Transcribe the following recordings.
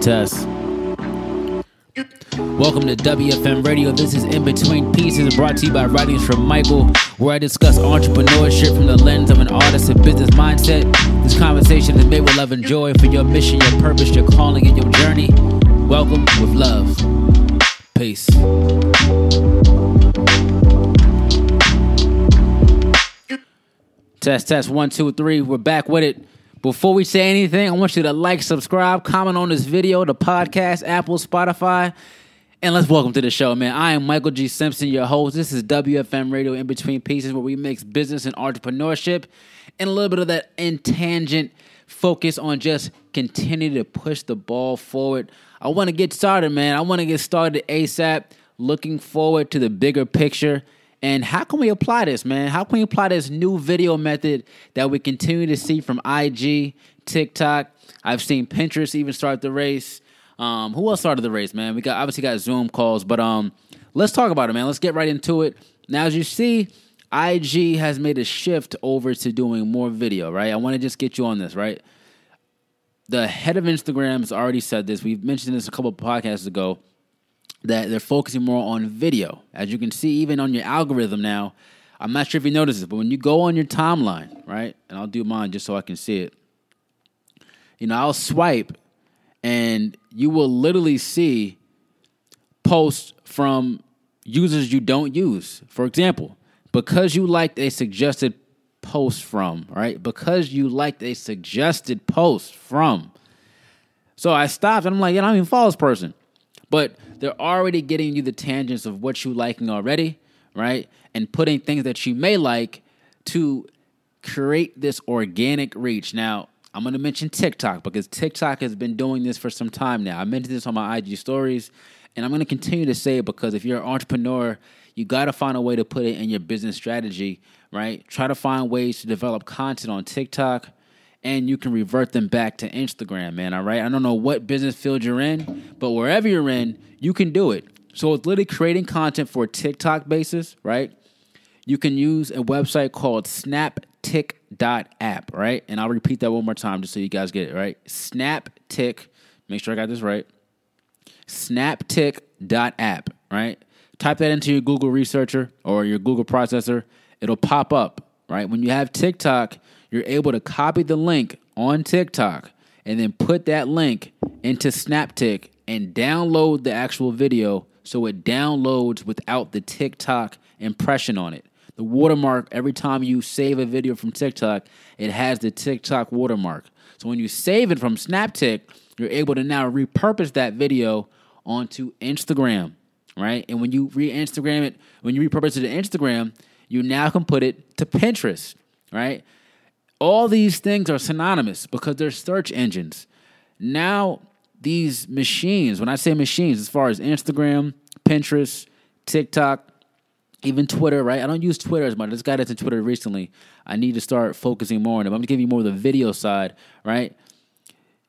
test. Welcome to WFM Radio. This is In Between Pieces, brought to you by Writings from Michael, where I discuss entrepreneurship from the lens of an artist and business mindset. This conversation is made with love and joy for your mission, your purpose, your calling, and your journey. Welcome with love. Peace. Test, 1, 2, 3. We're back with it. Before we say anything, I want you to like, subscribe, comment on this video, the podcast, Apple, Spotify, and let's welcome to the show, man. I am Michael G. Simpson, your host. This is WFM Radio In Between Pieces, where we mix business and entrepreneurship and a little bit of that intangent focus on just continue to push the ball forward. I want to get started, man. I want to get started ASAP, looking forward to the bigger picture. And how can we apply this, man? How can we apply this new video method that we continue to see from IG, TikTok? I've seen Pinterest even start the race. Who else started the race, man? We obviously got Zoom calls, but let's talk about it, man. Let's get right into it. Now, as you see, IG has made a shift over to doing more video, right? I want to just get you on this, right? The head of Instagram has already said this. We've mentioned this a couple of podcasts ago, that they're focusing more on video. As you can see, even on your algorithm now, I'm not sure if you notice this, but when you go on your timeline, right, and I'll do mine just so I can see it, you know, I'll swipe, and you will literally see posts from users you don't use. For example, because you liked a suggested post from, right, so I stopped, and I'm like, yeah, I don't even follow this person. But they're already getting you the tangents of what you're liking already, right? And putting things that you may like to create this organic reach. Now, I'm going to mention TikTok because TikTok has been doing this for some time now. I mentioned this on my IG stories, and I'm going to continue to say it because if you're an entrepreneur, you got to find a way to put it in your business strategy, right? Try to find ways to develop content on TikTok, and you can revert them back to Instagram, man, all right? I don't know what business field you're in, but wherever you're in, you can do it. So it's literally creating content for a TikTok basis, right? You can use a website called SnapTik.app, right? And I'll repeat that one more time just so you guys get it, right? SnapTik, make sure I got this right, SnapTik.app, right? Type that into your Google researcher or your Google processor. It'll pop up, right? When you have TikTok, you're able to copy the link on TikTok and then put that link into SnapTik and download the actual video so it downloads without the TikTok impression on it. The watermark, every time you save a video from TikTok, it has the TikTok watermark. So when you save it from SnapTik, you're able to now repurpose that video onto Instagram, right? And when you re-Instagram it, when you repurpose it to Instagram, you now can put it to Pinterest, right? All these things are synonymous because they're search engines. Now, these machines, when I say machines, as far as Instagram, Pinterest, TikTok, even Twitter, right? I don't use Twitter as much. I just got into Twitter recently. I need to start focusing more on it. I'm going to give you more of the video side, right?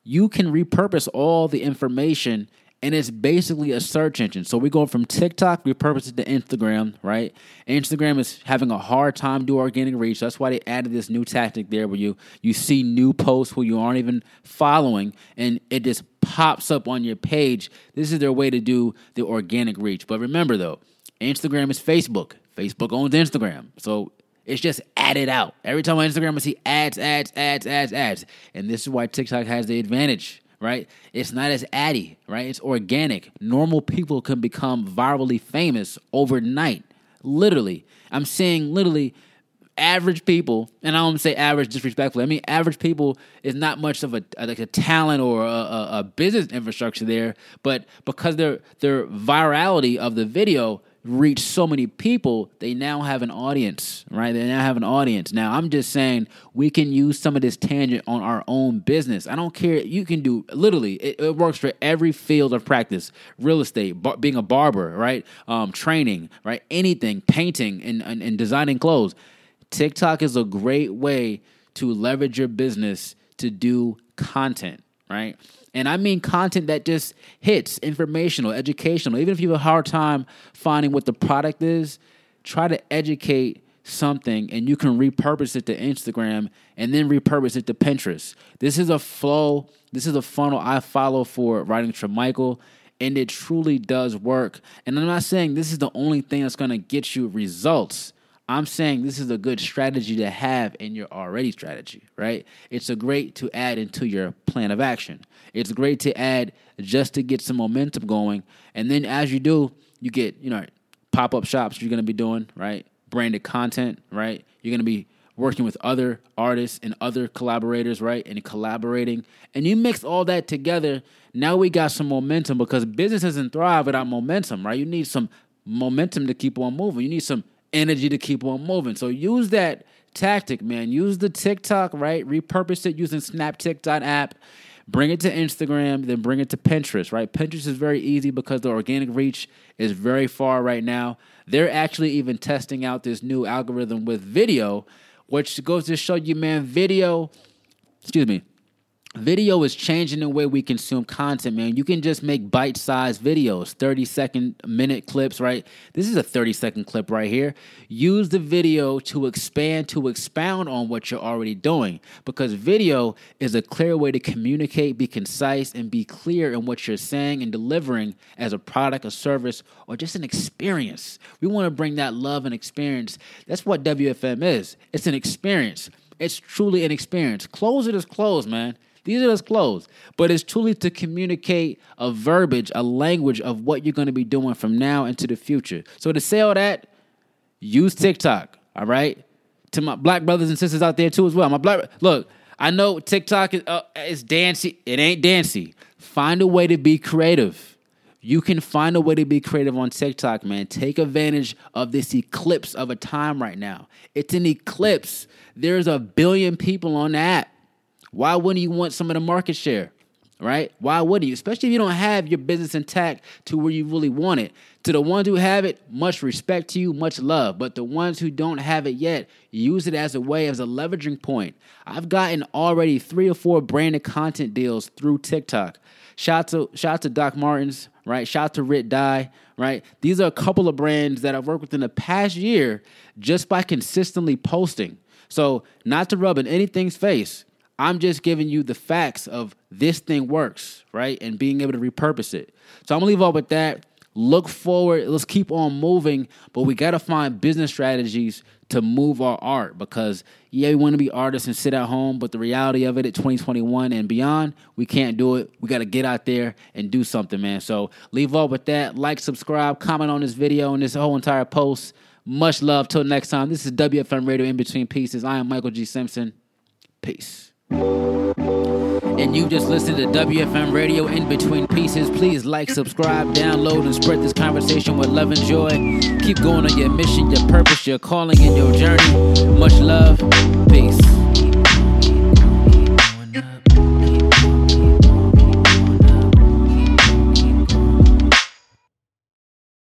You can repurpose all the information, and it's basically a search engine. So we go from TikTok, repurpose it to Instagram, right? Instagram is having a hard time doing organic reach. That's why they added this new tactic there where you see new posts who you aren't even following, and it just pops up on your page. This is their way to do the organic reach. But remember, though, Instagram is Facebook. Facebook owns Instagram. So it's just added out. Every time on Instagram, I see ads. And this is why TikTok has the advantage. Right? It's not as addy, right? It's organic. Normal people can become virally famous overnight. Literally. I'm saying literally average people, and I don't say average disrespectfully. I mean, average people is not much of a talent or a business infrastructure there, but because their virality of the video reached so many people, they now have an audience, right? They now have an audience. Now, I'm just saying we can use some of this tangent on our own business. I don't care. You can do literally. It works for every field of practice: real estate, being a barber, right? Training, right? Anything, painting, and designing clothes. TikTok is a great way to leverage your business to do content, right? And I mean content that just hits, informational, educational. Even if you have a hard time finding what the product is, try to educate something and you can repurpose it to Instagram and then repurpose it to Pinterest. This is a flow. This is a funnel I follow for Writings from Michael, and it truly does work. And I'm not saying this is the only thing that's going to get you results. I'm saying this is a good strategy to have in your already strategy, right? It's a great to add into your plan of action. It's great to add just to get some momentum going. And then as you do, you get, pop-up shops you're going to be doing, right? Branded content, right? You're going to be working with other artists and other collaborators, right? And collaborating. And you mix all that together. Now we got some momentum, because business doesn't thrive without momentum, right? You need some momentum to keep on moving. You need some energy to keep on moving. So use that tactic, man. Use the TikTok, right? Repurpose it using SnapTik.app. Bring it to Instagram, then bring it to Pinterest, right? Pinterest is very easy because the organic reach is very far right now. They're actually even testing out this new algorithm with video, which goes to show you, man, video is changing the way we consume content, man. You can just make bite-sized videos, 30-second minute clips, right? This is a 30-second clip right here. Use the video to expand, to expound on what you're already doing, because video is a clear way to communicate, be concise, and be clear in what you're saying and delivering as a product, a service, or just an experience. We want to bring that love and experience. That's what WFM is. It's an experience. It's truly an experience. Close it as close, man. These are just clothes, but it's truly to communicate a verbiage, a language of what you're going to be doing from now into the future. So to say all that, use TikTok, all right? To my black brothers and sisters out there too as well. Look, I know TikTok is dancey. It ain't dancey. Find a way to be creative. You can find a way to be creative on TikTok, man. Take advantage of this eclipse of a time right now. It's an eclipse. There's 1 billion people on the app. Why wouldn't you want some of the market share, right? Why wouldn't you? Especially if you don't have your business intact to where you really want it. To the ones who have it, much respect to you, much love. But the ones who don't have it yet, use it as a way, as a leveraging point. I've gotten already 3 or 4 branded content deals through TikTok. Shout out to Doc Martens, right? Shout out to Rit Dye, right? These are a couple of brands that I've worked with in the past year just by consistently posting. So not to rub in anything's face, I'm just giving you the facts of this thing works, right? And being able to repurpose it. So I'm going to leave off with that. Look forward. Let's keep on moving. But we got to find business strategies to move our art, because, yeah, we want to be artists and sit at home. But the reality of it at 2021 and beyond, we can't do it. We got to get out there and do something, man. So leave off with that. Like, subscribe, comment on this video and this whole entire post. Much love. Till next time. This is WFM Radio In Between Pieces. I am Michael G. Simpson. Peace. And you just listened to WFM Radio In Between Pieces. Please like, subscribe, download, and spread this conversation with love and joy. Keep going on your mission, your purpose, your calling, and your journey. Much love. Peace.